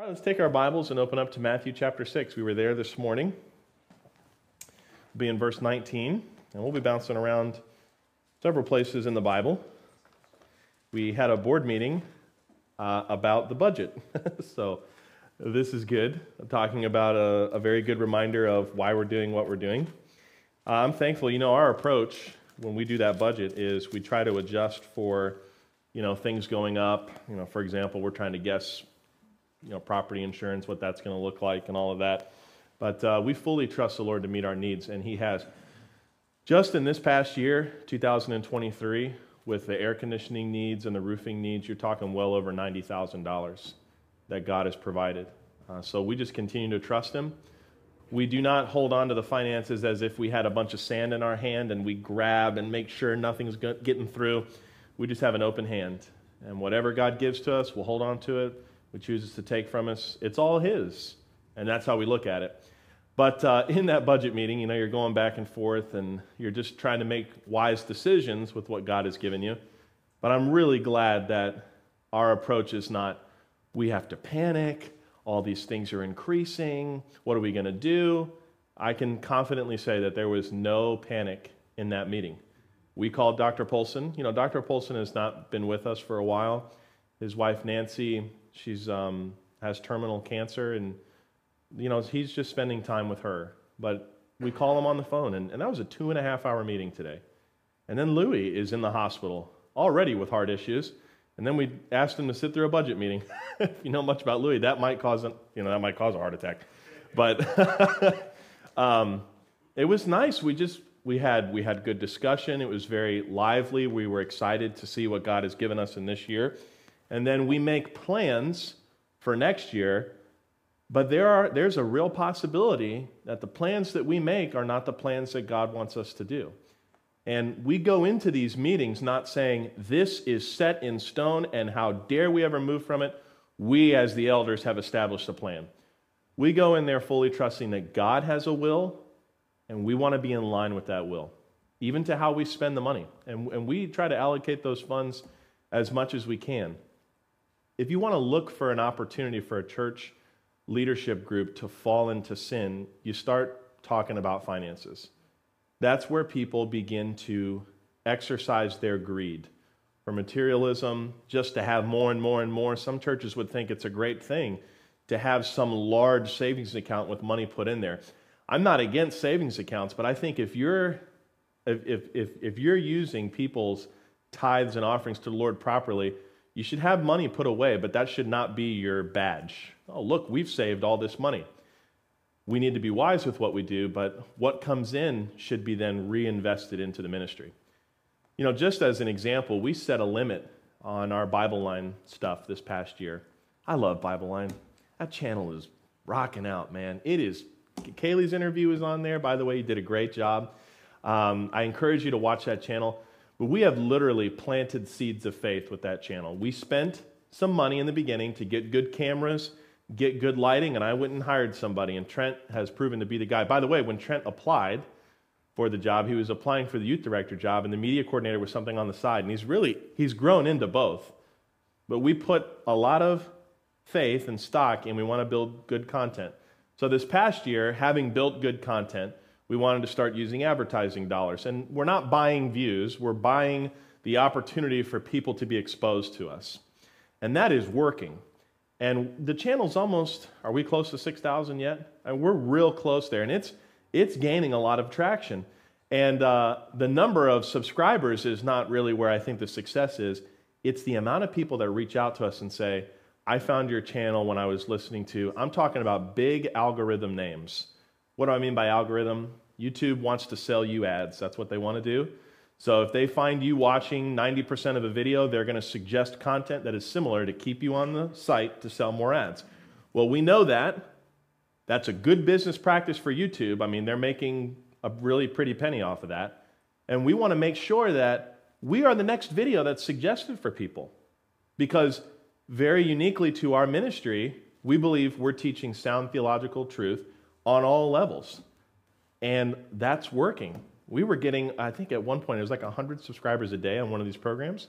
All right, let's take our Bibles and open up to Matthew chapter 6. We were there this morning. We'll be in verse 19, and we'll be bouncing around several places in the Bible. We had a board meeting about the budget, so this is good. I'm talking about a very good reminder of why we're doing what we're doing. I'm thankful, our approach when we do that budget is we try to adjust for, things going up. For example, we're trying to guess property insurance, what that's going to look like and all of that. But we fully trust the Lord to meet our needs, and He has. Just in this past year, 2023, with the air conditioning needs and the roofing needs, you're talking well over $90,000 that God has provided. So we just continue to trust Him. We do not hold on to the finances as if we had a bunch of sand in our hand and we grab and make sure nothing's getting through. We just have an open hand, and whatever God gives to us, we'll hold on to it. He chooses to take from us. It's all His, and that's how we look at it. But in that budget meeting, you're going back and forth, and you're just trying to make wise decisions with what God has given you. But I'm really glad that our approach is not, we have to panic, all these things are increasing, what are we going to do? I can confidently say that there was no panic in that meeting. We called Dr. Polson. Dr. Polson has not been with us for a while. His wife, Nancy, she's has terminal cancer, and he's just spending time with her. But we call him on the phone, and that was a 2.5-hour meeting today. And then Louie is in the hospital already with heart issues, and then we asked him to sit through a budget meeting. If you know much about Louie, that might cause a heart attack. But it was nice. We had good discussion. It was very lively. We were excited to see what God has given us in this year. And then we make plans for next year, but there's a real possibility that the plans that we make are not the plans that God wants us to do. And we go into these meetings not saying, this is set in stone and how dare we ever move from it. We as the elders have established a plan. We go in there fully trusting that God has a will, and we want to be in line with that will, even to how we spend the money. And we try to allocate those funds as much as we can. If you want to look for an opportunity for a church leadership group to fall into sin, you start talking about finances. That's where people begin to exercise their greed for materialism, just to have more and more and more. Some churches would think it's a great thing to have some large savings account with money put in there. I'm not against savings accounts, but I think if you're using people's tithes and offerings to the Lord properly, you should have money put away, but that should not be your badge. Oh, look, we've saved all this money. We need to be wise with what we do, but what comes in should be then reinvested into the ministry. Just as an example, we set a limit on our Bible line stuff this past year. I love Bible line. That channel is rocking out, man. It is. Kaylee's interview is on there. By the way, you did a great job. I encourage you to watch that channel. But we have literally planted seeds of faith with that channel. We spent some money in the beginning to get good cameras, get good lighting, and I went and hired somebody, and Trent has proven to be the guy. By the way, when Trent applied for the job, he was applying for the youth director job, and the media coordinator was something on the side, and he's grown into both. But we put a lot of faith and stock, and we want to build good content. So this past year, having built good content, we wanted to start using advertising dollars. And we're not buying views, we're buying the opportunity for people to be exposed to us. And that is working. And the channel's are we close to 6,000 yet? And we're real close there. And it's gaining a lot of traction. And the number of subscribers is not really where I think the success is. It's the amount of people that reach out to us and say, I found your channel when I was listening to, I'm talking about big algorithm names. What do I mean by algorithm? YouTube wants to sell you ads. That's what they want to do. So if they find you watching 90% of a video, they're going to suggest content that is similar to keep you on the site to sell more ads. Well, we know that. That's a good business practice for YouTube. I mean, they're making a really pretty penny off of that. And we want to make sure that we are the next video that's suggested for people. Because very uniquely to our ministry, we believe we're teaching sound theological truth on all levels, and that's working. We were getting, I think at one point, it was like 100 subscribers a day on one of these programs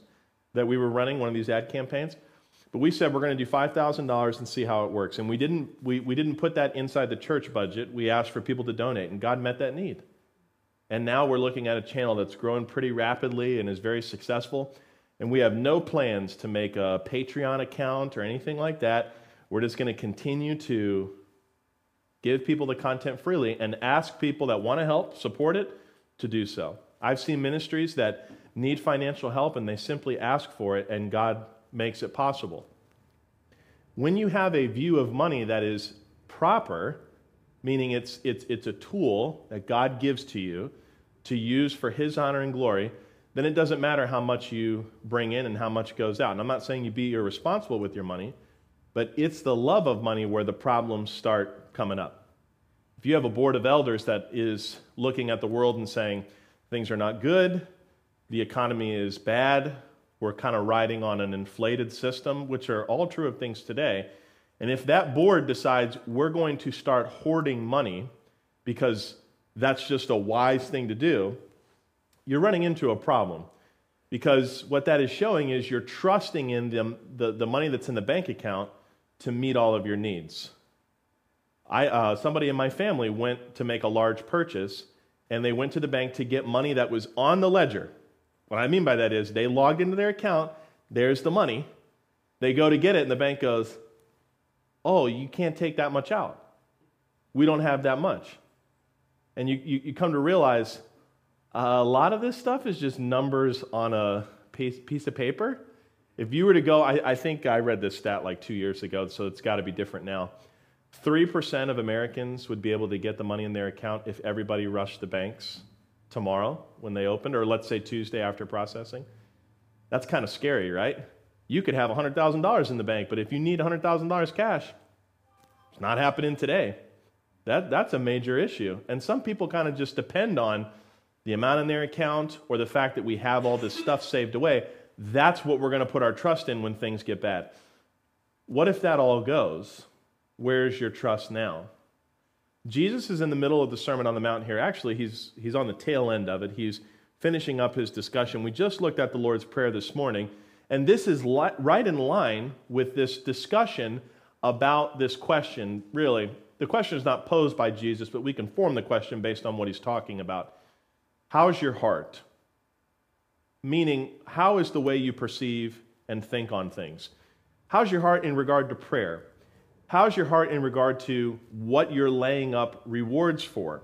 that we were running, one of these ad campaigns. But we said we're going to do $5,000 and see how it works. And we didn't put that inside the church budget. We asked for people to donate, and God met that need. And now we're looking at a channel that's growing pretty rapidly and is very successful. And we have no plans to make a Patreon account or anything like that. We're just going to continue to give people the content freely and ask people that want to help, support it, to do so. I've seen ministries that need financial help, and they simply ask for it, and God makes it possible. When you have a view of money that is proper, meaning it's a tool that God gives to you to use for His honor and glory, then it doesn't matter how much you bring in and how much goes out. And I'm not saying you be irresponsible with your money, but it's the love of money where the problems start coming up. If you have a board of elders that is looking at the world and saying, things are not good, the economy is bad, we're kind of riding on an inflated system, which are all true of things today. And if that board decides we're going to start hoarding money because that's just a wise thing to do, you're running into a problem. Because what that is showing is you're trusting in the money that's in the bank account to meet all of your needs. Somebody in my family went to make a large purchase, and they went to the bank to get money that was on the ledger. What I mean by that is they logged into their account, there's the money, they go to get it, and the bank goes, oh, you can't take that much out. We don't have that much. And you come to realize a lot of this stuff is just numbers on a piece of paper. If you were to go, I think I read this stat like 2 years ago, so it's got to be different now. 3% of Americans would be able to get the money in their account if everybody rushed the banks tomorrow when they opened, or let's say Tuesday after processing. That's kind of scary, right? You could have $100,000 in the bank, but if you need $100,000 cash, it's not happening today. That's a major issue. And some people kind of just depend on the amount in their account or the fact that we have all this stuff saved away. That's what we're going to put our trust in when things get bad. What if that all goes? Where's your trust now? Jesus is in the middle of the Sermon on the Mount here. Actually, he's on the tail end of it. He's finishing up his discussion. We just looked at the Lord's Prayer this morning, and this is right in line with this discussion about this question. Really, the question is not posed by Jesus, but we can form the question based on what he's talking about. How's your heart? Meaning, how is the way you perceive and think on things? How's your heart in regard to prayer? How's your heart in regard to what you're laying up rewards for?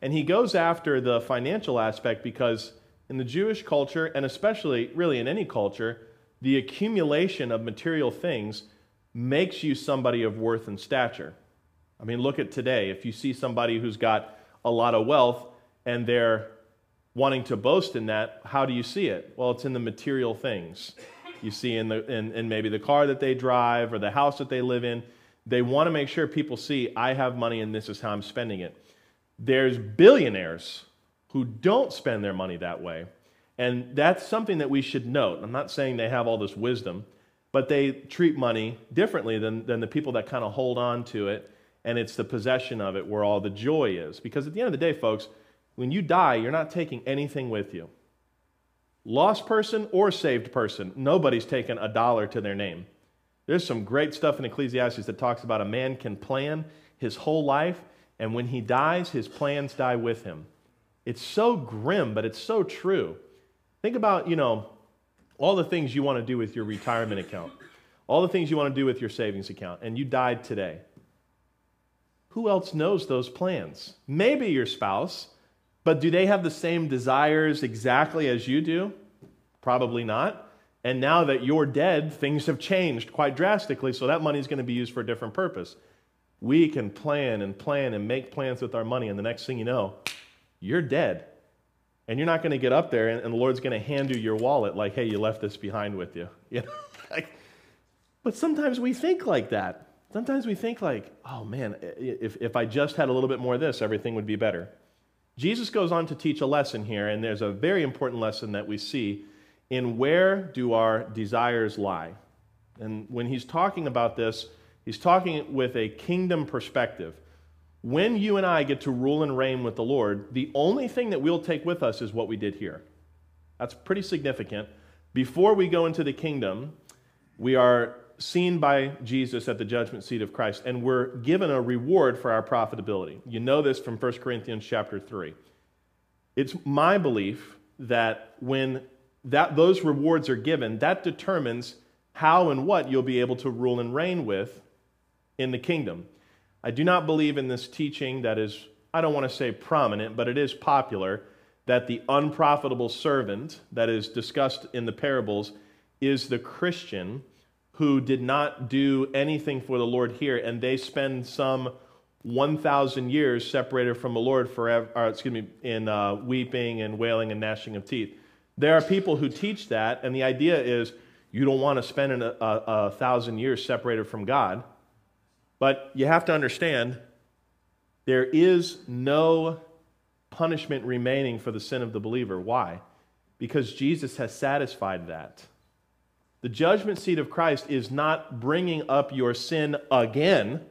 And he goes after the financial aspect because in the Jewish culture, and especially really in any culture, the accumulation of material things makes you somebody of worth and stature. I mean, look at today. If you see somebody who's got a lot of wealth and they're wanting to boast in that, how do you see it? Well, it's in the material things. You see in maybe the car that they drive or the house that they live in. They want to make sure people see, I have money and this is how I'm spending it. There's billionaires who don't spend their money that way. And that's something that we should note. I'm not saying they have all this wisdom, but they treat money differently than the people that kind of hold on to it. And it's the possession of it where all the joy is. Because at the end of the day, folks, when you die, you're not taking anything with you. Lost person or saved person, nobody's taken a dollar to their name. There's some great stuff in Ecclesiastes that talks about a man can plan his whole life, and when he dies, his plans die with him. It's so grim, but it's so true. Think about, all the things you want to do with your retirement account, all the things you want to do with your savings account, and you died today. Who else knows those plans? Maybe your spouse, but do they have the same desires exactly as you do? Probably not. And now that you're dead, things have changed quite drastically, so that money is going to be used for a different purpose. We can plan and make plans with our money, and the next thing you know, you're dead. And you're not going to get up there, and the Lord's going to hand you your wallet like, hey, you left this behind with you. But sometimes we think like that. Sometimes we think like, oh man, if I just had a little bit more of this, everything would be better. Jesus goes on to teach a lesson here, and there's a very important lesson that we see in where do our desires lie. And when he's talking about this, he's talking with a kingdom perspective. When you and I get to rule and reign with the Lord, the only thing that we'll take with us is what we did here. That's pretty significant. Before we go into the kingdom, we are seen by Jesus at the judgment seat of Christ, and we're given a reward for our profitability. You know this from 1 Corinthians chapter 3. It's my belief that when those rewards are given, that determines how and what you'll be able to rule and reign with in the kingdom. I do not believe in this teaching that is, I don't want to say prominent, but it is popular, that the unprofitable servant that is discussed in the parables is the Christian who did not do anything for the Lord here, and they spend some 1,000 years separated from the Lord forever, in weeping and wailing and gnashing of teeth. There are people who teach that, and the idea is you don't want to spend 1,000 years separated from God. But you have to understand, there is no punishment remaining for the sin of the believer. Why? Because Jesus has satisfied that. The judgment seat of Christ is not bringing up your sin again.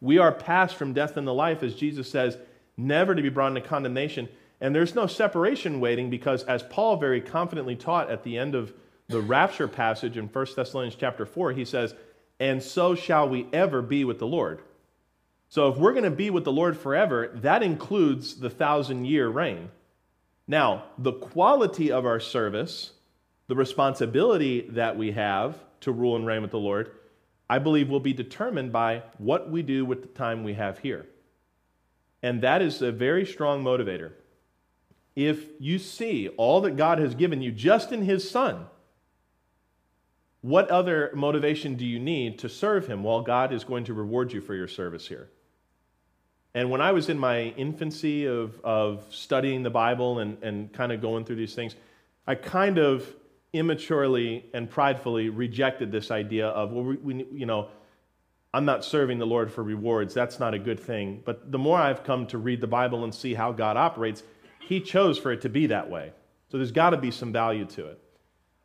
We are passed from death into life, as Jesus says, never to be brought into condemnation. And there's no separation waiting, because as Paul very confidently taught at the end of the rapture passage in 1 Thessalonians chapter 4, he says, "And so shall we ever be with the Lord." So if we're going to be with the Lord forever, that includes the 1,000-year reign. Now, the quality of our service, the responsibility that we have to rule and reign with the Lord, I believe will be determined by what we do with the time we have here. And that is a very strong motivator. If you see all that God has given you just in His Son, what other motivation do you need to serve Him? Well, God is going to reward you for your service here. And when I was in my infancy of studying the Bible and kind of going through these things, I kind of immaturely and pridefully rejected this idea of, well, I'm not serving the Lord for rewards. That's not a good thing. But the more I've come to read the Bible and see how God operates, He chose for it to be that way. So there's got to be some value to it.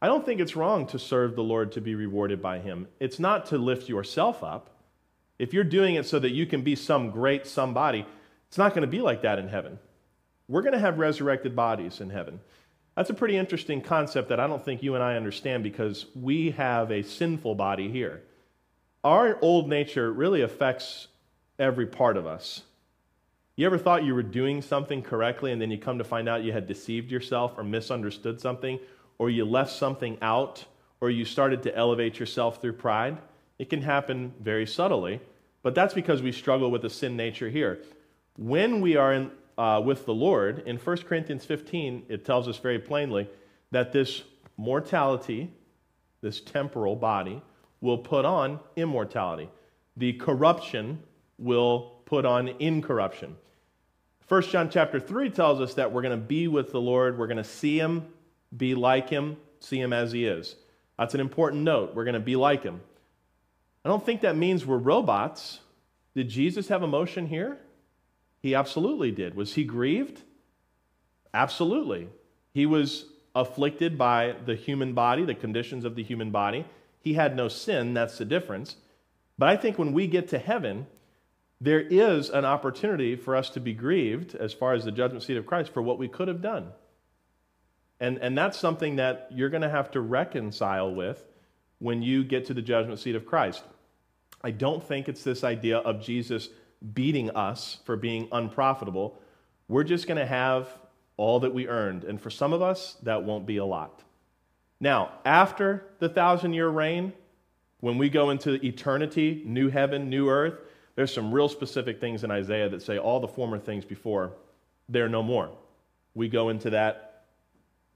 I don't think it's wrong to serve the Lord to be rewarded by Him. It's not to lift yourself up. If you're doing it so that you can be some great somebody, it's not going to be like that in heaven. We're going to have resurrected bodies in heaven. That's a pretty interesting concept that I don't think you and I understand, because we have a sinful body here. Our old nature really affects every part of us. You ever thought you were doing something correctly and then you come to find out you had deceived yourself or misunderstood something, or you left something out, or you started to elevate yourself through pride? It can happen very subtly, but that's because we struggle with the sin nature here. When we are in with the Lord, in 1 Corinthians 15, it tells us very plainly that this mortality, this temporal body, will put on immortality. The corruption will put on incorruption. 1 John chapter 3 tells us that we're going to be with the Lord, we're going to see Him, be like Him, see Him as He is. That's an important note. We're going to be like Him. I don't think that means we're robots. Did Jesus have emotion here? He absolutely did. Was He grieved? Absolutely. He was afflicted by the human body, the conditions of the human body. He had no sin. That's the difference. But I think when we get to heaven, there is an opportunity for us to be grieved, as far as the judgment seat of Christ, for what we could have done. And that's something that you're going to have to reconcile with when you get to the judgment seat of Christ. I don't think it's this idea of Jesus beating us for being unprofitable. We're just going to have all that we earned. And for some of us, that won't be a lot. Now, after the 1,000-year reign, when we go into eternity, new heaven, new earth, there's some real specific things in Isaiah that say all the former things before, they're no more. We go into that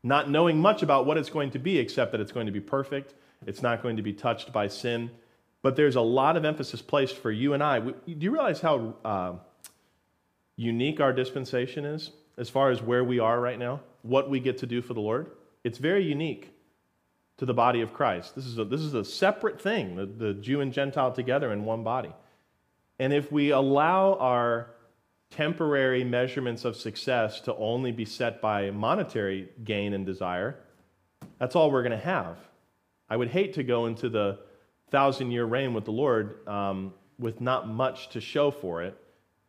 not knowing much about what it's going to be, except that it's going to be perfect. It's not going to be touched by sin. But there's a lot of emphasis placed for you and I. Do you realize how unique our dispensation is as far as where we are right now, what we get to do for the Lord? It's very unique to the body of Christ. This is a separate thing, the Jew and Gentile together in one body. And if we allow our temporary measurements of success to only be set by monetary gain and desire, that's all we're going to have. I would hate to go into the 1,000-year reign with the Lord with not much to show for it,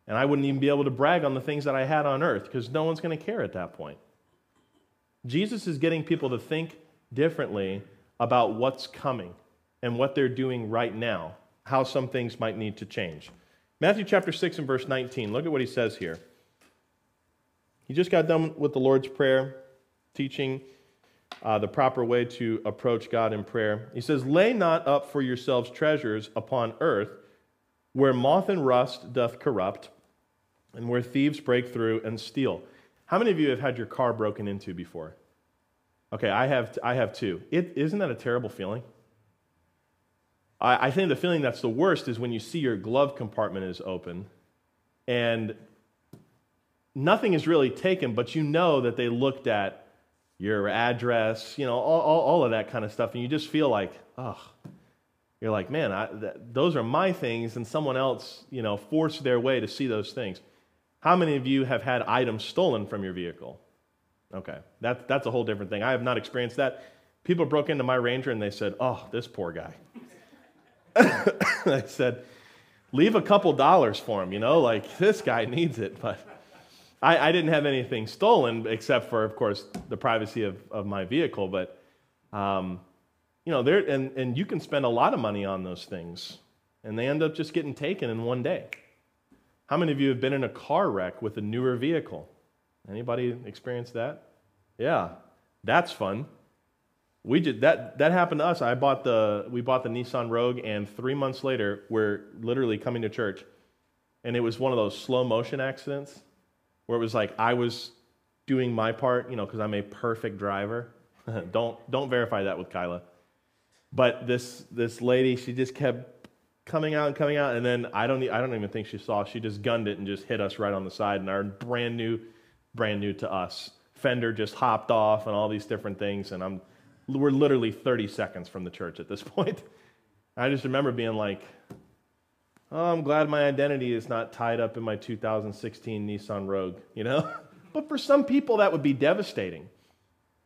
and I wouldn't even be able to brag on the things that I had on earth, because no one's going to care at that point. Jesus is getting people to think differently about what's coming. and what they're doing right now, how some things might need to change. Matthew chapter 6 and verse 19, look at what he says here. He just got done with the Lord's Prayer, teaching the proper way to approach God in prayer. He says, "Lay not up for yourselves treasures upon earth, where moth and rust doth corrupt, and where thieves break through and steal." How many of you have had your car broken into before? Okay, I have too. Isn't that a terrible feeling? I think the feeling that's the worst is when you see your glove compartment is open and nothing is really taken, but you know that they looked at your address, you know, all of that kind of stuff, and you just feel like, oh, you're like, man, those are my things, and someone else, you know, forced their way to see those things. How many of you have had items stolen from your vehicle? Okay, that's a whole different thing. I have not experienced that. People broke into my Ranger, and they said, oh, this poor guy. I said, leave a couple dollars for him, you know, like this guy needs it, but... I didn't have anything stolen except for, of course, the privacy of my vehicle. But, you know, there and you can spend a lot of money on those things, and they end up just getting taken in one day. How many of you have been in a car wreck with a newer vehicle? Anybody experienced that? Yeah, that's fun. We did that happened to us. We bought the Nissan Rogue, and 3 months later, we're literally coming to church, and it was one of those slow motion accidents, where it was like I was doing my part, you know, because I'm a perfect driver. Don't verify that with Kyla. But this lady, she just kept coming out, and then I don't even think she saw. She just gunned it and just hit us right on the side, and our brand new to us fender just hopped off, and all these different things. And we're literally 30 seconds from the church at this point. I just remember being like, oh, I'm glad my identity is not tied up in my 2016 Nissan Rogue, you know? But for some people, that would be devastating.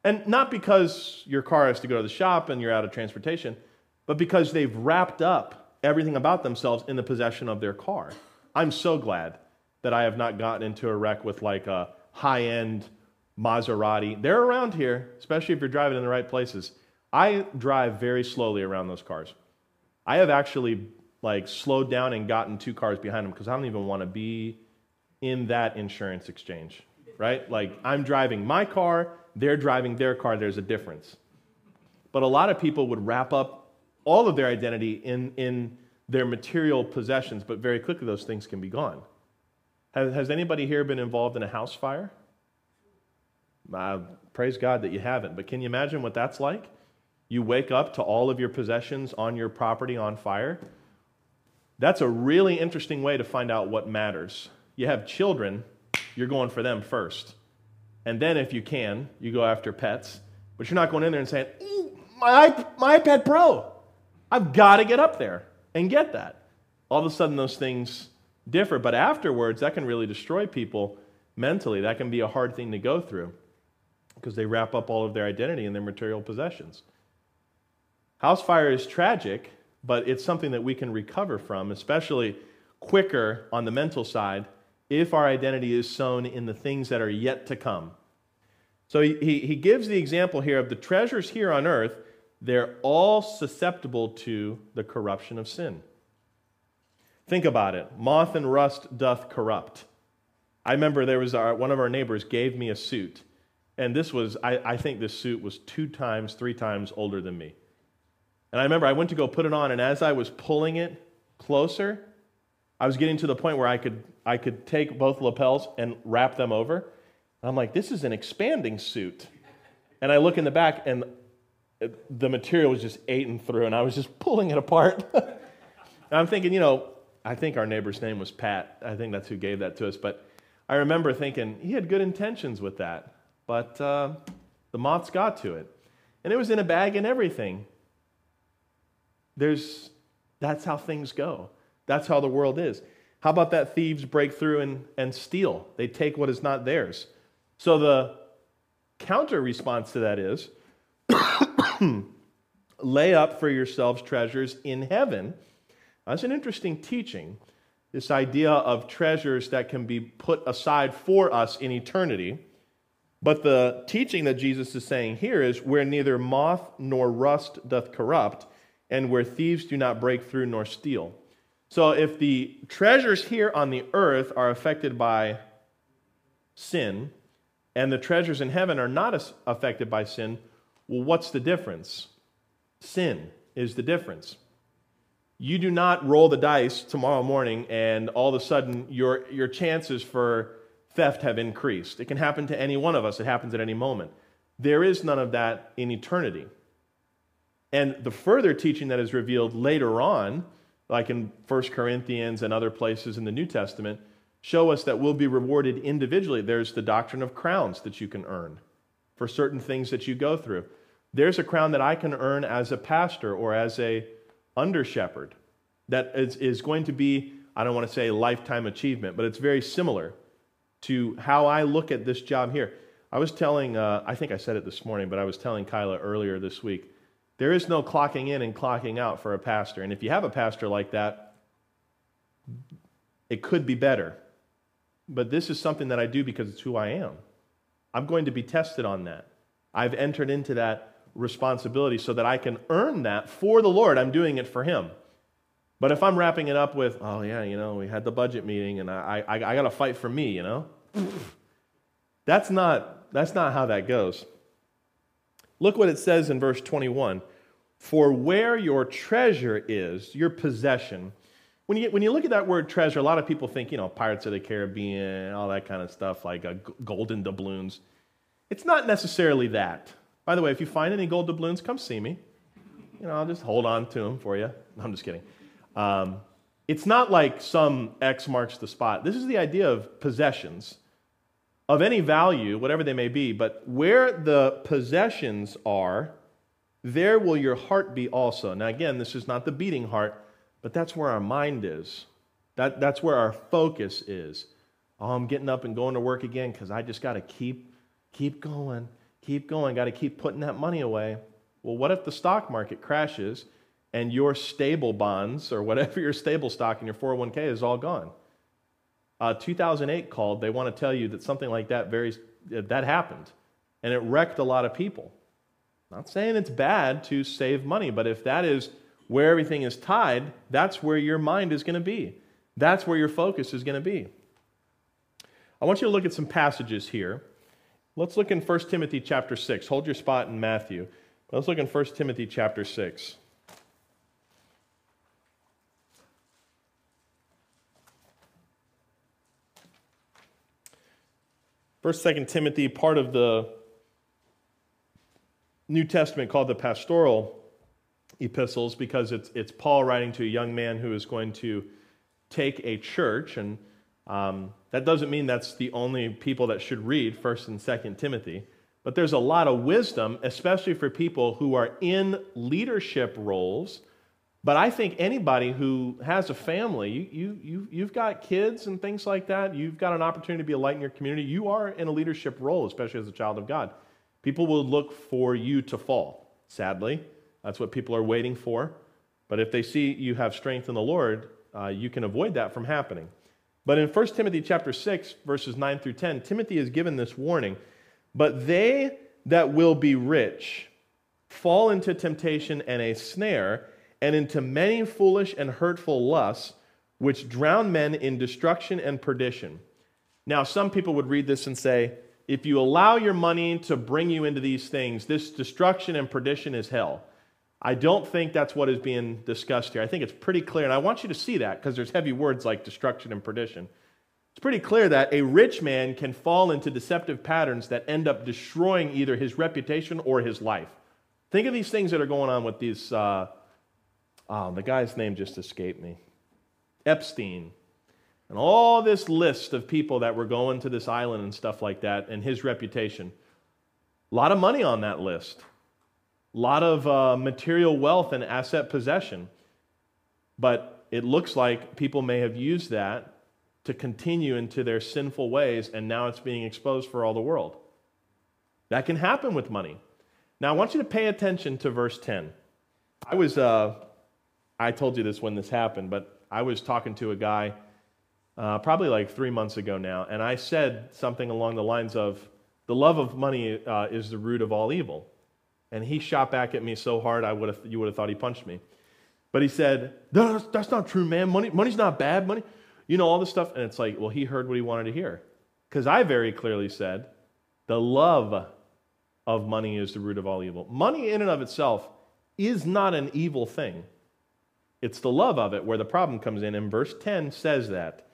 And not because your car has to go to the shop and you're out of transportation, but because they've wrapped up everything about themselves in the possession of their car. I'm so glad that I have not gotten into a wreck with like a high-end Maserati. They're around here, especially if you're driving in the right places. I drive very slowly around those cars. I have actually... like slowed down and gotten two cars behind them because I don't even want to be in that insurance exchange, right? Like I'm driving my car, they're driving their car, there's a difference. But a lot of people would wrap up all of their identity in their material possessions, but very quickly those things can be gone. Has anybody here been involved in a house fire? Praise God that you haven't, but can you imagine what that's like? You wake up to all of your possessions on your property on fire. That's a really interesting way to find out what matters. You have children, you're going for them first. And then if you can, you go after pets. But you're not going in there and saying, ooh, my iPad Pro. I've got to get up there and get that. All of a sudden, those things differ. But afterwards, that can really destroy people mentally. That can be a hard thing to go through because they wrap up all of their identity in their material possessions. House fire is tragic, but it's something that we can recover from, especially quicker on the mental side, if our identity is sown in the things that are yet to come. So he gives the example here of the treasures here on earth. They're all susceptible to the corruption of sin. Think about it. Moth and rust doth corrupt. I remember there was one of our neighbors gave me a suit, and this was, I think this suit was 3 times older than me. And I remember I went to go put it on, and as I was pulling it closer, I was getting to the point where I could take both lapels and wrap them over. And I'm like, this is an expanding suit. And I look in the back, and the material was just eaten through, and I was just pulling it apart. And I'm thinking, you know, I think our neighbor's name was Pat. I think that's who gave that to us. But I remember thinking, he had good intentions with that. But the moths got to it. And it was in a bag and everything. That's how things go. That's how the world is. How about that thieves break through and steal? They take what is not theirs. So the counter response to that is, lay up for yourselves treasures in heaven. That's an interesting teaching, this idea of treasures that can be put aside for us in eternity. But the teaching that Jesus is saying here is, where neither moth nor rust doth corrupt, and where thieves do not break through nor steal. So if the treasures here on the earth are affected by sin, and the treasures in heaven are not affected by sin, well, what's the difference? Sin is the difference. You do not roll the dice tomorrow morning and all of a sudden your chances for theft have increased. It can happen to any one of us. It happens at any moment. There is none of that in eternity. And the further teaching that is revealed later on, like in 1 Corinthians and other places in the New Testament, show us that we'll be rewarded individually. There's the doctrine of crowns that you can earn for certain things that you go through. There's a crown that I can earn as a pastor or as a under-shepherd that is going to be, I don't want to say lifetime achievement, but it's very similar to how I look at this job here. I was telling, I think I said it this morning, but I was telling Kyla earlier this week, there is no clocking in and clocking out for a pastor. And if you have a pastor like that, it could be better. But this is something that I do because it's who I am. I'm going to be tested on that. I've entered into that responsibility so that I can earn that for the Lord. I'm doing it for Him. But if I'm wrapping it up with, oh yeah, you know, we had the budget meeting and I got to fight for me, you know. That's not how that goes. Look what it says in verse 21. For where your treasure is, your possession. When you look at that word treasure, a lot of people think, you know, Pirates of the Caribbean, all that kind of stuff, like golden doubloons. It's not necessarily that. By the way, if you find any gold doubloons, come see me. You know, I'll just hold on to them for you. No, I'm just kidding. It's not like some X marks the spot. This is the idea of possessions, of any value, whatever they may be. But where the possessions are, there will your heart be also. Now, again, this is not the beating heart, but that's where our mind is. That's where our focus is. Oh, I'm getting up and going to work again because I just got to keep going. Got to keep putting that money away. Well, what if the stock market crashes and your stable bonds or whatever your stable stock in your 401k is all gone? 2008 called. They want to tell you that something like that that happened, and it wrecked a lot of people. Not saying it's bad to save money, but if that is where everything is tied, that's where your mind is going to be. That's where your focus is going to be. I want you to look at some passages here. Let's look in 1 Timothy chapter 6. Hold your spot in Matthew. Let's look in 1 Timothy chapter 6. First, 2 Timothy, part of the New Testament called the pastoral epistles, because it's Paul writing to a young man who is going to take a church, and that doesn't mean that's the only people that should read 1st and 2nd Timothy, but there's a lot of wisdom, especially for people who are in leadership roles. But I think anybody who has a family, you've got kids and things like that, you've got an opportunity to be a light in your community, you are in a leadership role, especially as a child of God. People will look for you to fall, sadly. That's what people are waiting for. But if they see you have strength in the Lord, you can avoid that from happening. But in 1 Timothy chapter 6, verses 9 through 10, Timothy is given this warning. But they that will be rich fall into temptation and a snare, and into many foolish and hurtful lusts, which drown men in destruction and perdition. Now, some people would read this and say, if you allow your money to bring you into these things, this destruction and perdition is hell. I don't think that's what is being discussed here. I think it's pretty clear, and I want you to see that because there's heavy words like destruction and perdition. It's pretty clear that a rich man can fall into deceptive patterns that end up destroying either his reputation or his life. Think of these things that are going on with these, the guy's name just escaped me, Epstein, and all this list of people that were going to this island and stuff like that, and his reputation. A lot of money on that list. A lot of material wealth and asset possession. But it looks like people may have used that to continue into their sinful ways, and now it's being exposed for all the world. That can happen with money. Now, I want you to pay attention to verse 10. I told you this when this happened, but I was talking to a guy probably like 3 months ago now, and I said something along the lines of, the love of money is the root of all evil. And he shot back at me so hard, you would have thought he punched me. But he said, no, that's not true, man. Money's not bad. Money, you know, all this stuff. And it's like, well, he heard what he wanted to hear. Because I very clearly said, the love of money is the root of all evil. Money in and of itself is not an evil thing. It's the love of it where the problem comes in. And verse 10 says that.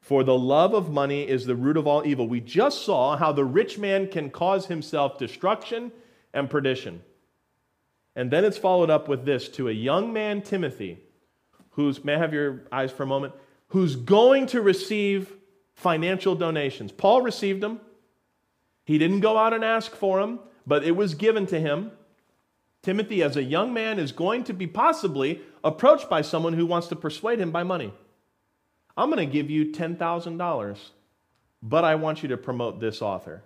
For the love of money is the root of all evil. We just saw how the rich man can cause himself destruction and perdition. And then it's followed up with this, to a young man, Timothy, who's, may I have your eyes for a moment, who's going to receive financial donations. Paul received them. He didn't go out and ask for them, but it was given to him. Timothy, as a young man, is going to be possibly approached by someone who wants to persuade him by money. I'm going to give you $10,000, but I want you to promote this author.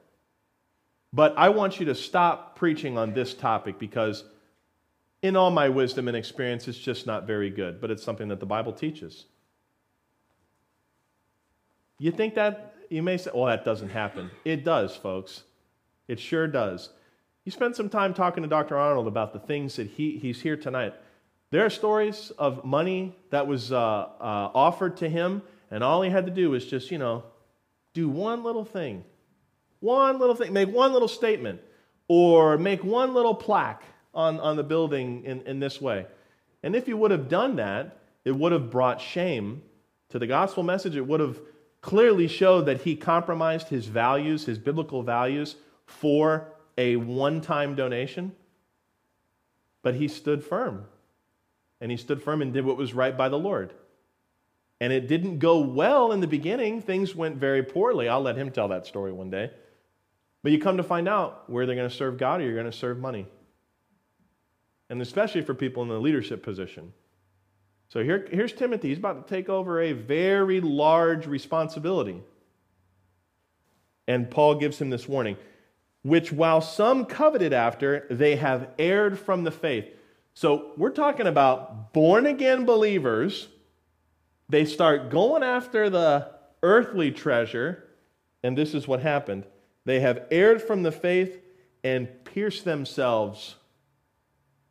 But I want you to stop preaching on this topic because in all my wisdom and experience, it's just not very good, but it's something that the Bible teaches. You think that, you may say, well, that doesn't happen. It does, folks. It sure does. You spend some time talking to Dr. Arnold about the things that he's here tonight. There are stories of money that was offered to him, and all he had to do was just, you know, do one little thing. One little thing. Make one little statement or make one little plaque on the building in this way. And if you would have done that, it would have brought shame to the gospel message. It would have clearly showed that he compromised his values, his biblical values, for a one-time donation. But he stood firm. And he stood firm and did what was right by the Lord. And it didn't go well in the beginning. Things went very poorly. I'll let him tell that story one day. But you come to find out where they're going to serve God or you're going to serve money. And especially for people in the leadership position. So here's Timothy. He's about to take over a very large responsibility. And Paul gives him this warning, which while some coveted after, they have erred from the faith. So we're talking about born-again believers. They start going after the earthly treasure, and this is what happened. They have erred from the faith and pierced themselves.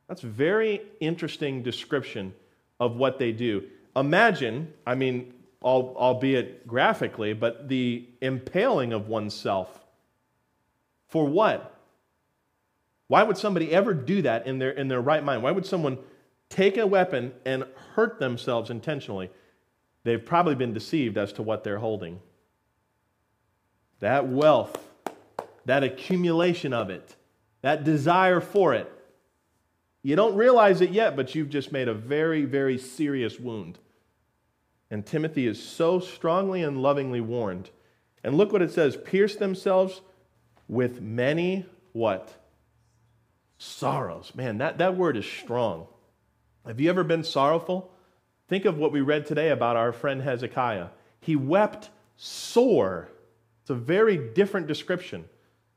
That's a very interesting description of what they do. Imagine, I mean, albeit graphically, but the impaling of oneself. For what? Why would somebody ever do that in their right mind? Why would someone take a weapon and hurt themselves intentionally? They've probably been deceived as to what they're holding. That wealth, that accumulation of it, that desire for it, you don't realize it yet, but you've just made a very, very serious wound. And Timothy is so strongly and lovingly warned. And look what it says, pierce themselves with many what? Sorrows. Man, that word is strong. Have you ever been sorrowful? Think of what we read today about our friend Hezekiah. He wept sore. It's a very different description.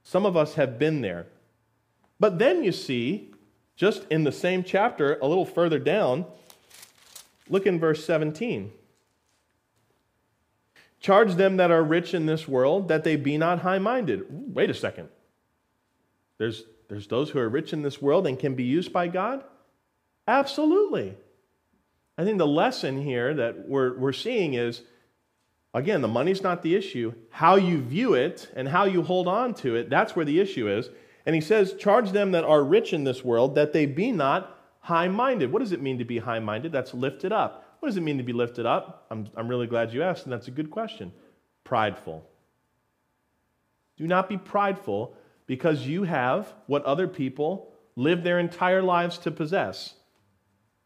Some of us have been there. But then you see, just in the same chapter, a little further down, look in verse 17. Charge them that are rich in this world that they be not high-minded. Wait a second. There's those who are rich in this world and can be used by God? Absolutely. I think the lesson here that we're seeing is, again, the money's not the issue. How you view it and how you hold on to it, that's where the issue is. And he says, charge them that are rich in this world that they be not high-minded. What does it mean to be high-minded? That's lifted up. What does it mean to be lifted up? I'm really glad you asked, and that's a good question. Prideful. Do not be prideful because you have what other people live their entire lives to possess.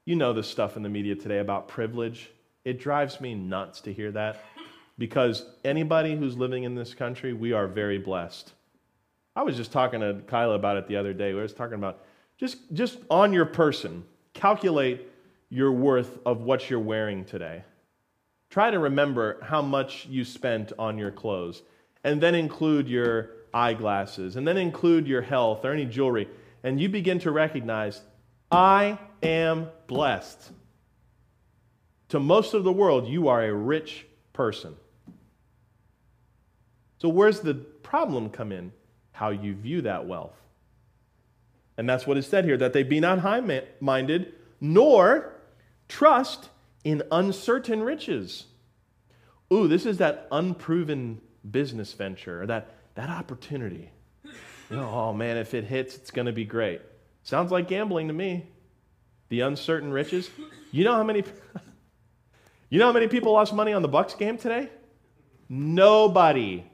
You know this stuff in the media today about privilege. It drives me nuts to hear that because anybody who's living in this country, we are very blessed. I was just talking to Kyla about it the other day. We were talking about just on your person, calculate your worth of what you're wearing today. Try to remember how much you spent on your clothes and then include your eyeglasses and then include your health or any jewelry. And you begin to recognize, I am blessed. To most of the world, you are a rich person. So where's the problem come in? How you view that wealth. And that's what is said here, that they be not high-minded, nor Trust in uncertain riches. Ooh, this is that unproven business venture, or that opportunity. You know, oh man, if it hits, it's going to be great. Sounds like gambling to me. The uncertain riches. You know how many people lost money on the Bucks game today? Nobody.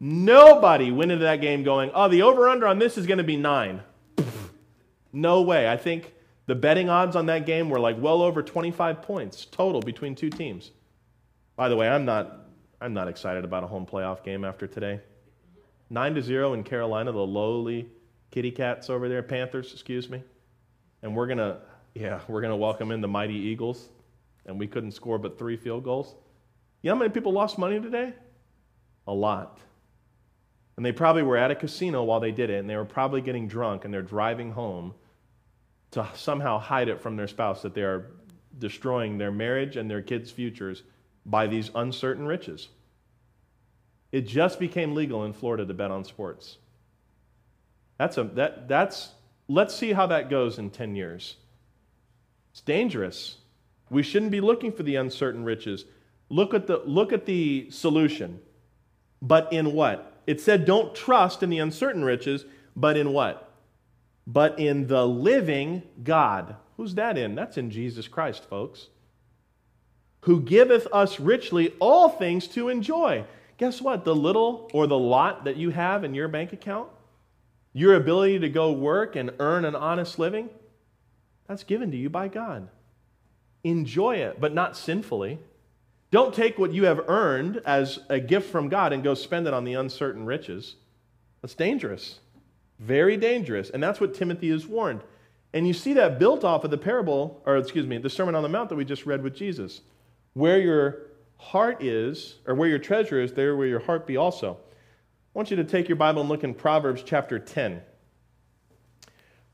Nobody went into that game going, oh, the over-under on this is going to be 9. No way. I think the betting odds on that game were like well over 25 points total between two teams. By the way, I'm not excited about a home playoff game after today. 9-0 in Carolina, the lowly kitty cats over there, Panthers, excuse me. And we're gonna welcome in the mighty Eagles, and we couldn't score but 3 field goals. You know how many people lost money today? A lot. And they probably were at a casino while they did it, and they were probably getting drunk, and they're driving home to somehow hide it from their spouse that they are destroying their marriage and their kids' futures by these uncertain riches. It just became legal in Florida to bet on sports. Let's see how that goes in 10 years. It's dangerous. We shouldn't be looking for the uncertain riches. Look at the solution. But in what? It said don't trust in the uncertain riches, but in what? But in the living God. Who's that in? That's in Jesus Christ, folks. Who giveth us richly all things to enjoy. Guess what? The little or the lot that you have in your bank account, your ability to go work and earn an honest living, that's given to you by God. Enjoy it, but not sinfully. Don't take what you have earned as a gift from God and go spend it on the uncertain riches. That's dangerous. Very dangerous. And that's what Timothy is warned. And you see that built off of the Sermon on the Mount that we just read with Jesus. Where your heart is, or where your treasure is, there will your heart be also. I want you to take your Bible and look in Proverbs chapter 10.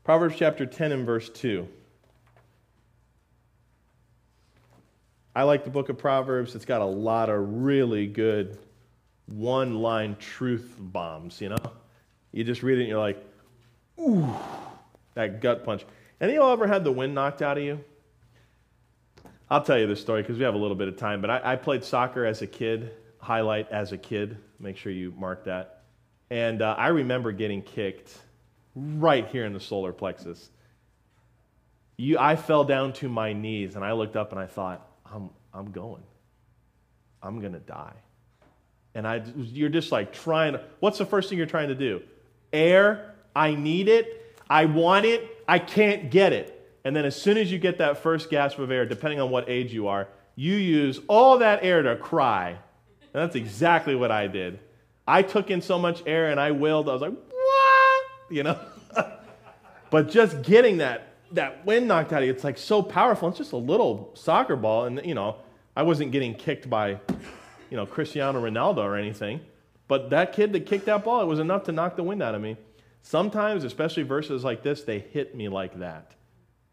Proverbs chapter 10 and verse 2. I like the book of Proverbs. It's got a lot of really good one-line truth bombs, you know? You just read it and you're like, ooh, that gut punch. Any of y'all ever had the wind knocked out of you? I'll tell you this story because we have a little bit of time, but I played soccer as a kid, highlight as a kid. Make sure you mark that. And I remember getting kicked right here in the solar plexus. I fell down to my knees, and I looked up and I thought, I'm going to die. And you're just like trying. What's the first thing you're trying to do? Air. I need it. I want it. I can't get it. And then as soon as you get that first gasp of air, depending on what age you are, you use all that air to cry. And that's exactly what I did. I took in so much air and I wailed. I was like, what? You know? But just getting that wind knocked out of you, it's like so powerful. It's just a little soccer ball. And, you know, I wasn't getting kicked by, you know, Cristiano Ronaldo or anything. But that kid that kicked that ball, it was enough to knock the wind out of me. Sometimes, especially verses like this, they hit me like that.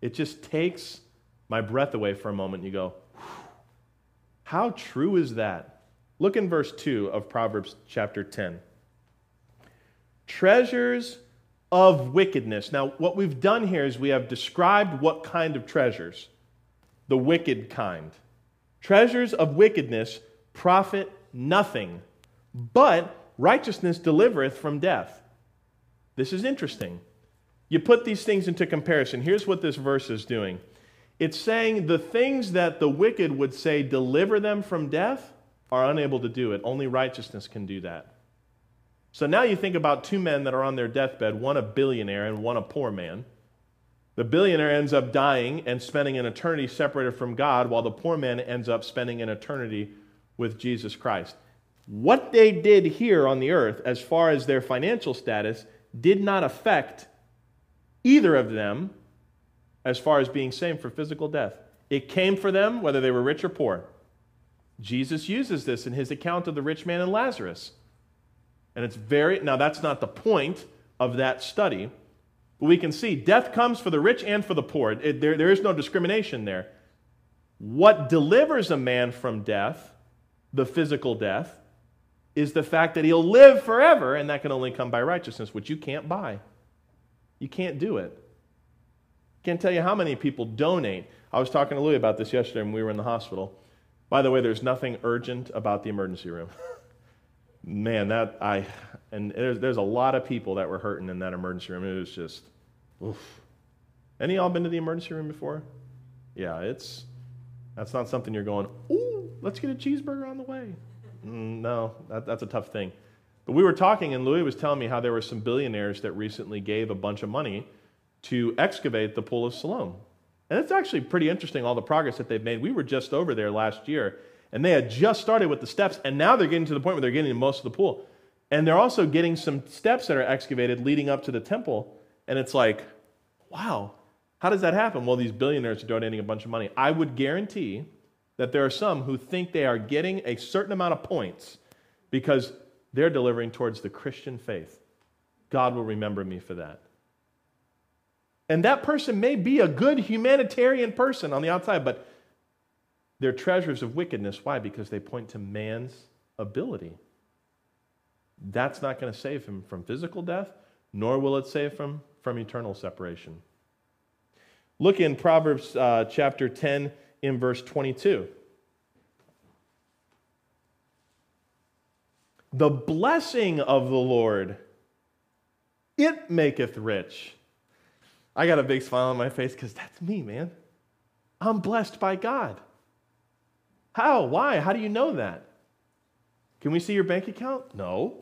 It just takes my breath away for a moment. You go, how true is that? Look in verse 2 of Proverbs chapter 10. Treasures of wickedness. Now, what we've done here is we have described what kind of treasures. The wicked kind. Treasures of wickedness profit nothing, but righteousness delivereth from death. This is interesting. You put these things into comparison. Here's what this verse is doing. It's saying the things that the wicked would say deliver them from death are unable to do it. Only righteousness can do that. So now you think about two men that are on their deathbed, one a billionaire and one a poor man. The billionaire ends up dying and spending an eternity separated from God, while the poor man ends up spending an eternity with Jesus Christ. What they did here on the earth, as far as their financial status, did not affect either of them as far as being saved for physical death. It came for them whether they were rich or poor. Jesus uses this in his account of the rich man and Lazarus. And it's very, now that's not the point of that study, but we can see death comes for the rich and for the poor. There is no discrimination there. What delivers a man from death, the physical death, is the fact that he'll live forever, and that can only come by righteousness, which you can't buy. You can't do it. Can't tell you how many people donate. I was talking to Louie about this yesterday when we were in the hospital. By the way, there's nothing urgent about the emergency room. Man, there's a lot of people that were hurting in that emergency room. It was just, oof. Any of y'all been to the emergency room before? Yeah, that's not something you're going, ooh, let's get a cheeseburger on the way. No, that's a tough thing. But we were talking, and Louie was telling me how there were some billionaires that recently gave a bunch of money to excavate the Pool of Siloam. And it's actually pretty interesting, all the progress that they've made. We were just over there last year, and they had just started with the steps, and now they're getting to the point where they're getting most of the pool. And they're also getting some steps that are excavated leading up to the temple. And it's like, wow, how does that happen? Well, these billionaires are donating a bunch of money. I would guarantee that there are some who think they are getting a certain amount of points because they're delivering towards the Christian faith. God will remember me for that. And that person may be a good humanitarian person on the outside, but they're treasures of wickedness. Why? Because they point to man's ability. That's not going to save him from physical death, nor will it save him from eternal separation. Look in Proverbs chapter 10 in verse 22. The blessing of the Lord, it maketh rich. I got a big smile on my face because that's me, man. I'm blessed by God. How? Why? How do you know that? Can we see your bank account? No.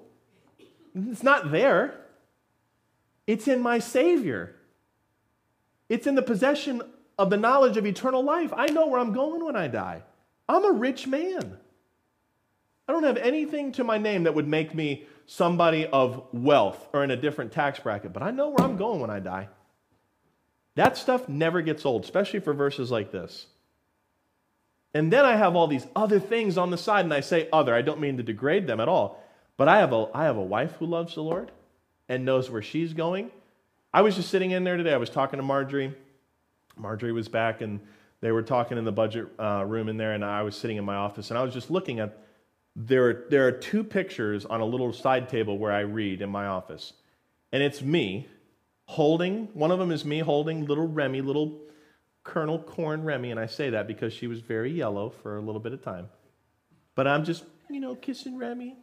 It's not there. It's in my Savior. It's in the possession of the knowledge of eternal life. I know where I'm going when I die. I'm a rich man. I don't have anything to my name that would make me somebody of wealth or in a different tax bracket, but I know where I'm going when I die. That stuff never gets old, especially for verses like this. And then I have all these other things on the side, and I say other. I don't mean to degrade them at all, but I have a wife who loves the Lord and knows where she's going. I was just sitting in there today. I was talking to Marjorie. Marjorie was back, and they were talking in the budget room in there, and I was sitting in my office, and I was just looking at, there are two pictures on a little side table where I read in my office, and it's me holding, one of them is me holding little Remy, little Colonel Corn Remy, and I say that because she was very yellow for a little bit of time. But I'm just, kissing Remy.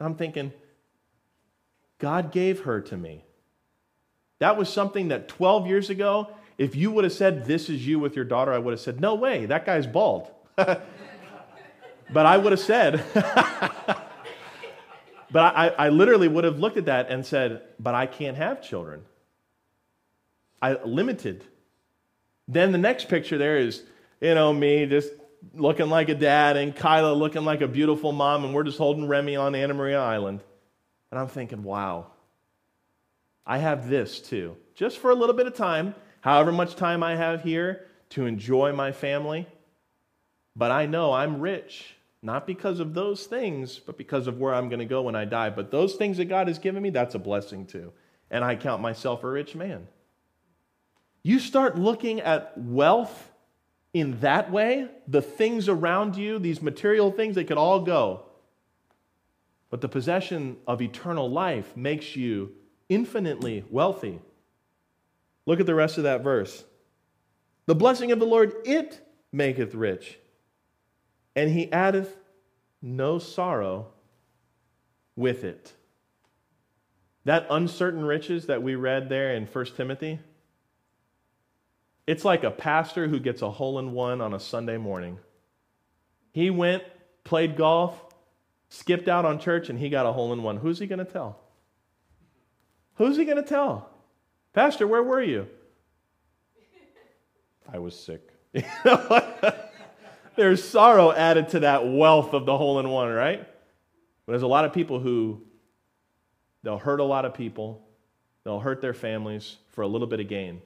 I'm thinking, God gave her to me. That was something that 12 years ago, if you would have said, this is you with your daughter, I would have said, no way, that guy's bald. But I would have said, but I literally would have looked at that and said, but I can't have children. I'm limited. Then the next picture there is, me just looking like a dad and Kyla looking like a beautiful mom, and we're just holding Remy on Anna Maria Island. And I'm thinking, wow, I have this too. Just for a little bit of time, however much time I have here to enjoy my family. But I know I'm rich, not because of those things, but because of where I'm going to go when I die. But those things that God has given me, that's a blessing too. And I count myself a rich man. You start looking at wealth in that way, the things around you, these material things, they could all go. But the possession of eternal life makes you infinitely wealthy. Look at the rest of that verse. The blessing of the Lord, it maketh rich, and he addeth no sorrow with it. That uncertain riches that we read there in 1 Timothy, it's like a pastor who gets a hole-in-one on a Sunday morning. He went, played golf, skipped out on church, and he got a hole-in-one. Who's he going to tell? Who's he going to tell? Pastor, where were you? I was sick. There's sorrow added to that wealth of the hole-in-one, right? But there's a lot of people who, they'll hurt a lot of people. They'll hurt their families for a little bit of gain.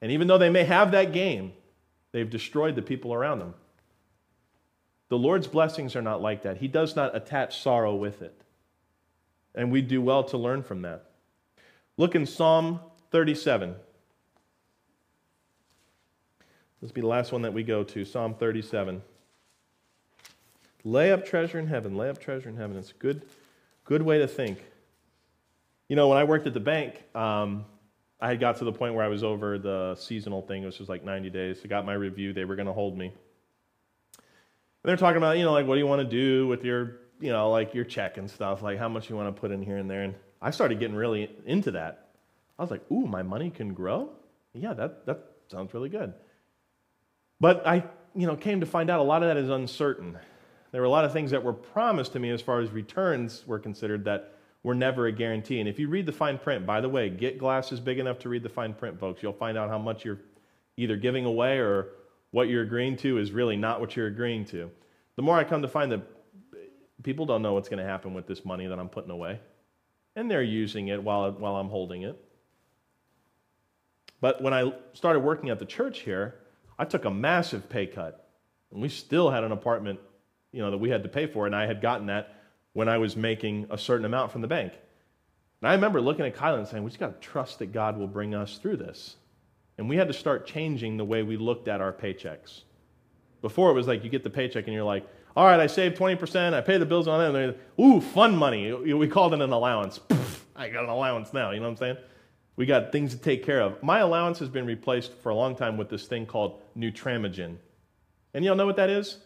And even though they may have that gain, they've destroyed the people around them. The Lord's blessings are not like that. He does not attach sorrow with it. And we do well to learn from that. Look in Psalm 37. This will be the last one that we go to, Psalm 37. Lay up treasure in heaven, lay up treasure in heaven. It's a good way to think. When I worked at the bank, I had got to the point where I was over the seasonal thing, which was like 90 days. I got my review. They were going to hold me. And they're talking about, you know, like, what do you want to do with your, you know, like your check and stuff, like how much you want to put in here and there. And I started getting really into that. I was like, ooh, my money can grow? Yeah, that sounds really good. But I, you know, came to find out a lot of that is uncertain. There were a lot of things that were promised to me as far as returns were considered that were never a guarantee. And if you read the fine print, by the way, get glasses big enough to read the fine print, folks. You'll find out how much you're either giving away or what you're agreeing to is really not what you're agreeing to. The more I come to find that people don't know what's going to happen with this money that I'm putting away, and they're using it while I'm holding it. But when I started working at the church here, I took a massive pay cut, and we still had an apartment, you know, that we had to pay for, and I had gotten that when I was making a certain amount from the bank. And I remember looking at Kyla and saying, we just got to trust that God will bring us through this. And we had to start changing the way we looked at our paychecks. Before it was like you get the paycheck and you're like, all right, I saved 20%, I pay the bills on it, and they're, ooh, fun money. We called it an allowance. Poof, I got an allowance now, you know what I'm saying? We got things to take care of. My allowance has been replaced for a long time with this thing called Nutramigen. And y'all know what that is?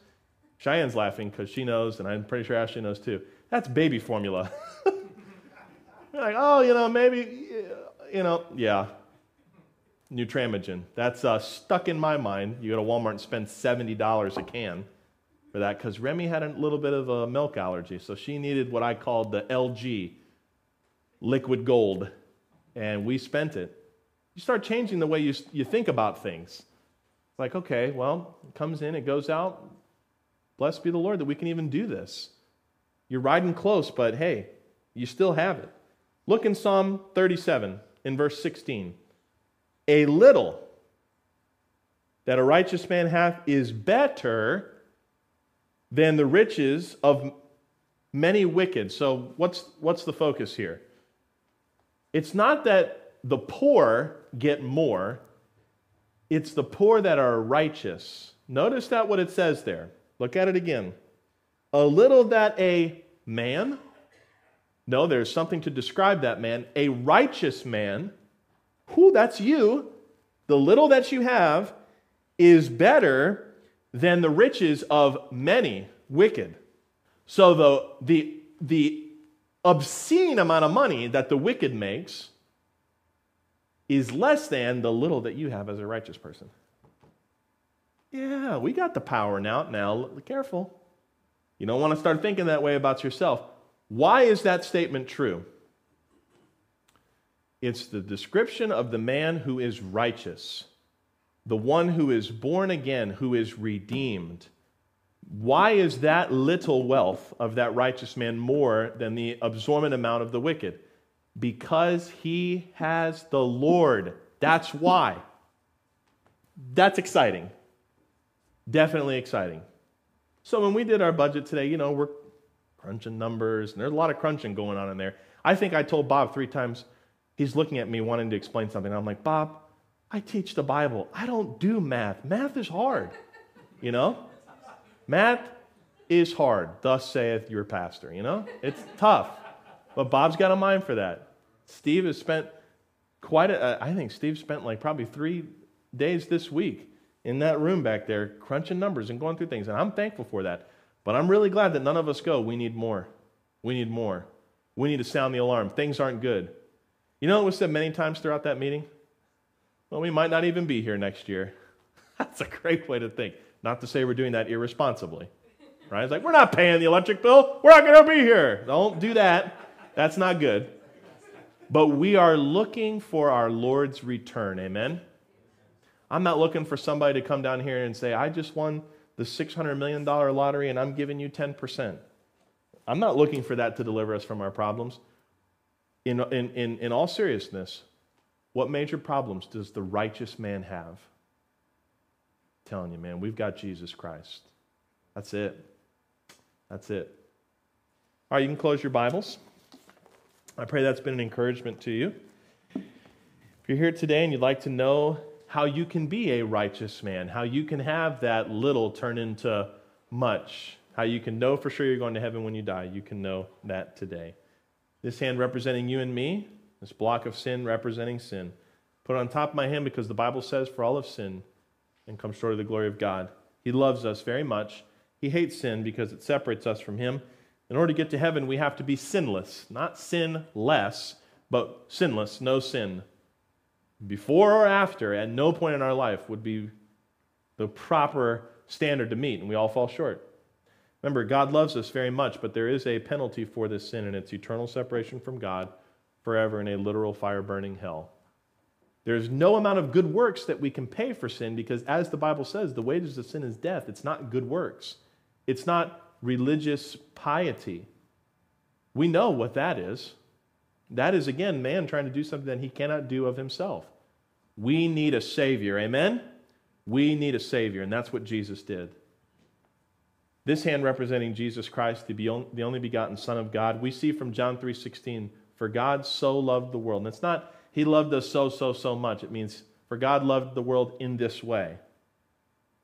Cheyenne's laughing because she knows, and I'm pretty sure Ashley knows too. That's baby formula. You're like, oh, you know, maybe, you know, yeah. Nutramigen. That's stuck in my mind. You go to Walmart and spend $70 a can for that because Remy had a little bit of a milk allergy, so she needed what I called the LG, liquid gold, and we spent it. You start changing the way you think about things. It's like, okay, well, it comes in, it goes out. Blessed be the Lord that we can even do this. You're riding close, but hey, you still have it. Look in Psalm 37 in verse 16. A little that a righteous man hath is better than the riches of many wicked. So what's the focus here? It's not that the poor get more. It's the poor that are righteous. Notice that what it says there. Look at it again. A little that a man, no, there's something to describe that man, a righteous man, who, that's you, the little that you have is better than the riches of many wicked. So the obscene amount of money that the wicked makes is less than the little that you have as a righteous person. Yeah, we got the power now. Careful. You don't want to start thinking that way about yourself. Why is that statement true? It's the description of the man who is righteous, the one who is born again, who is redeemed. Why is that little wealth of that righteous man more than the absorbent amount of the wicked? Because he has the Lord. That's why. That's exciting. Definitely exciting. So when we did our budget today, you know, we're crunching numbers, and there's a lot of crunching going on in there. I think I told Bob 3 times, he's looking at me wanting to explain something. I'm like, Bob, I teach the Bible. I don't do math. Math is hard, you know? Math is hard, thus saith your pastor, you know? It's tough, but Bob's got a mind for that. Steve has spent I think Steve spent like probably 3 days this week in that room back there, crunching numbers and going through things. And I'm thankful for that. But I'm really glad that none of us go, we need more. We need more. We need to sound the alarm. Things aren't good. You know what was said many times throughout that meeting? Well, we might not even be here next year. That's a great way to think. Not to say we're doing that irresponsibly. Right? It's like, we're not paying the electric bill. We're not going to be here. Don't do that. That's not good. But we are looking for our Lord's return. Amen? I'm not looking for somebody to come down here and say, I just won the $600 million lottery and I'm giving you 10%. I'm not looking for that to deliver us from our problems. In all seriousness, what major problems does the righteous man have? I'm telling you, man, we've got Jesus Christ. That's it. That's it. All right, you can close your Bibles. I pray that's been an encouragement to you. If you're here today and you'd like to know how you can be a righteous man, how you can have that little turn into much, how you can know for sure you're going to heaven when you die. You can know that today. This hand representing you and me, this block of sin representing sin. put on top of my hand, because the Bible says, for all have sinned and come short of the glory of God. He loves us very much. He hates sin because it separates us from him. In order to get to heaven, we have to be sinless, not sinless, but sinless, no sin. Before or after, at no point in our life, would be the proper standard to meet, and we all fall short. Remember, God loves us very much, but there is a penalty for this sin, and it's eternal separation from God forever in a literal fire-burning hell. There's no amount of good works that we can pay for sin, because as the Bible says, the wages of sin is death. It's not good works. It's not religious piety. We know what that is. That is, again, man trying to do something that he cannot do of himself. We need a Savior. Amen? We need a Savior, and that's what Jesus did. This hand representing Jesus Christ, the only begotten Son of God. We see from John 3:16, for God so loved the world. And it's not, he loved us so much. It means, for God loved the world in this way.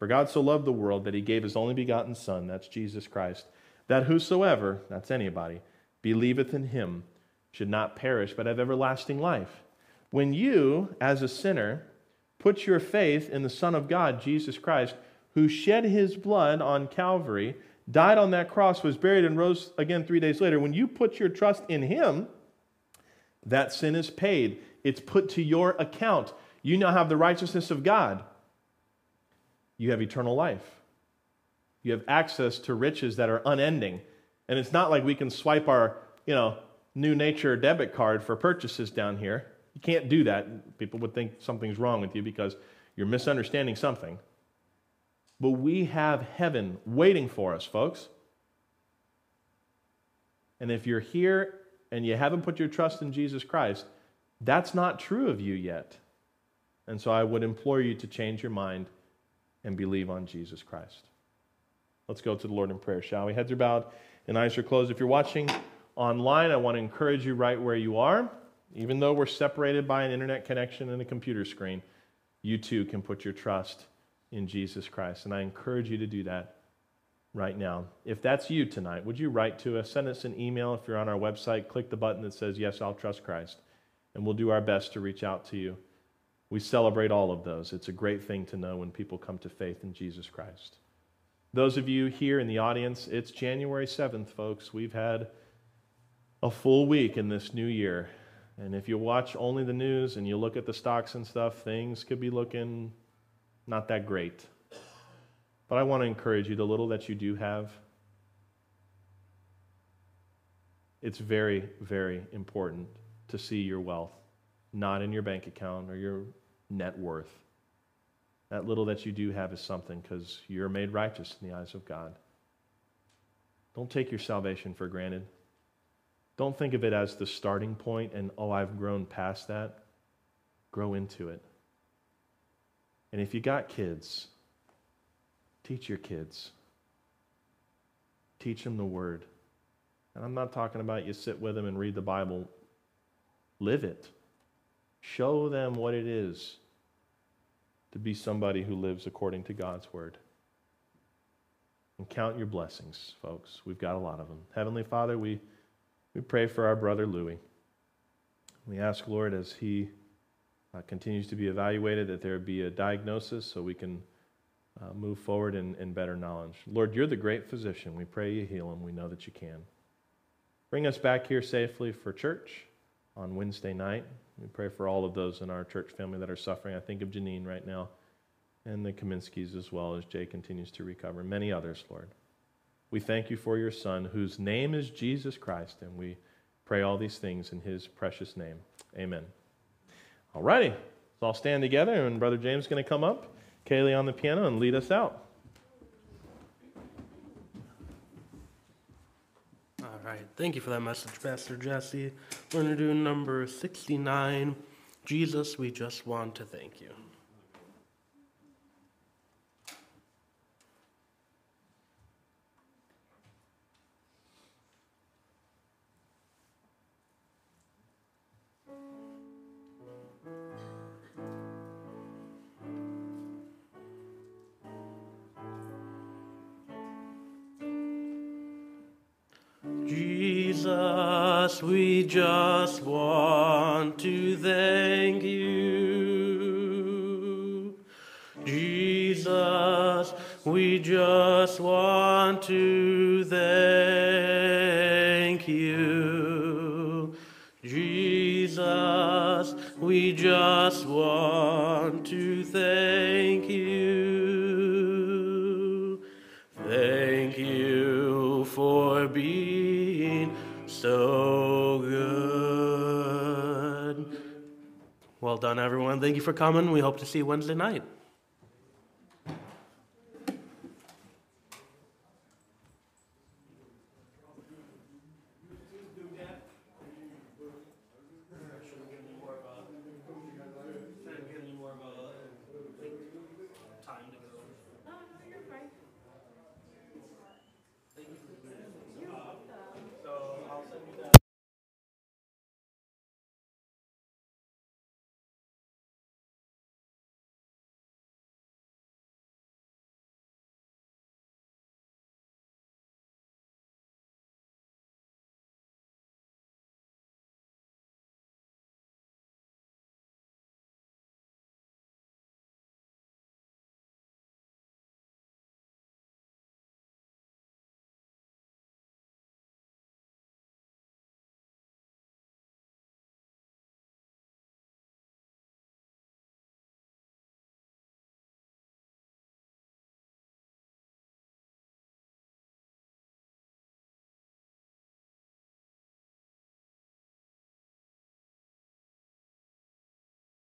For God so loved the world that he gave his only begotten Son, that's Jesus Christ, that whosoever, that's anybody, believeth in him should not perish, but have everlasting life. When you, as a sinner, put your faith in the Son of God, Jesus Christ, who shed his blood on Calvary, died on that cross, was buried, and rose again 3 days later, when you put your trust in him, that sin is paid. It's put to your account. You now have the righteousness of God. You have eternal life. You have access to riches that are unending. And it's not like we can swipe our, new nature debit card for purchases down here. You can't do that. People would think something's wrong with you because you're misunderstanding something. But we have heaven waiting for us, folks. And if you're here and you haven't put your trust in Jesus Christ, that's not true of you yet. And so I would implore you to change your mind and believe on Jesus Christ. Let's go to the Lord in prayer, shall we? Heads are bowed and eyes are closed. If you're watching online, I want to encourage you right where you are. Even though we're separated by an internet connection and a computer screen, you too can put your trust in Jesus Christ. And I encourage you to do that right now. If that's you tonight, would you write to us? Send us an email. If you're on our website, click the button that says, Yes, I'll Trust Christ. And we'll do our best to reach out to you. We celebrate all of those. It's a great thing to know when people come to faith in Jesus Christ. Those of you here in the audience, it's January 7th, folks. We've had a full week in this new year. And if you watch only the news and you look at the stocks and stuff, things could be looking not that great. But I want to encourage you, the little that you do have, it's very, very important to see your wealth, not in your bank account or your net worth. That little that you do have is something, because you're made righteous in the eyes of God. Don't take your salvation for granted. Don't think of it as the starting point and, oh, I've grown past that. Grow into it. And if you got kids, teach your kids. Teach them the Word. And I'm not talking about you sit with them and read the Bible. Live it. Show them what it is to be somebody who lives according to God's Word. And count your blessings, folks. We've got a lot of them. Heavenly Father, we pray for our brother Louie. We ask, Lord, as he continues to be evaluated, that there be a diagnosis so we can move forward in better knowledge. Lord, you're the great physician. We pray you heal him. We know that you can. Bring us back here safely for church on Wednesday night. We pray for all of those in our church family that are suffering. I think of Janine right now, and the Kaminskis, as well as Jay continues to recover, and many others, Lord. We thank you for your Son, whose name is Jesus Christ, and we pray all these things in his precious name. Amen. All righty. Let's all stand together, and Brother James is going to come up, Kaylee on the piano, and lead us out. All right. Thank you for that message, Pastor Jesse. We're going to do number 69, Jesus, We Just Want to Thank You. Jesus, we just want to thank you. just want to thank you. Jesus, we just want to thank you. Thank you for being so good. Well done, everyone. Thank you for coming. We hope to see you Wednesday night.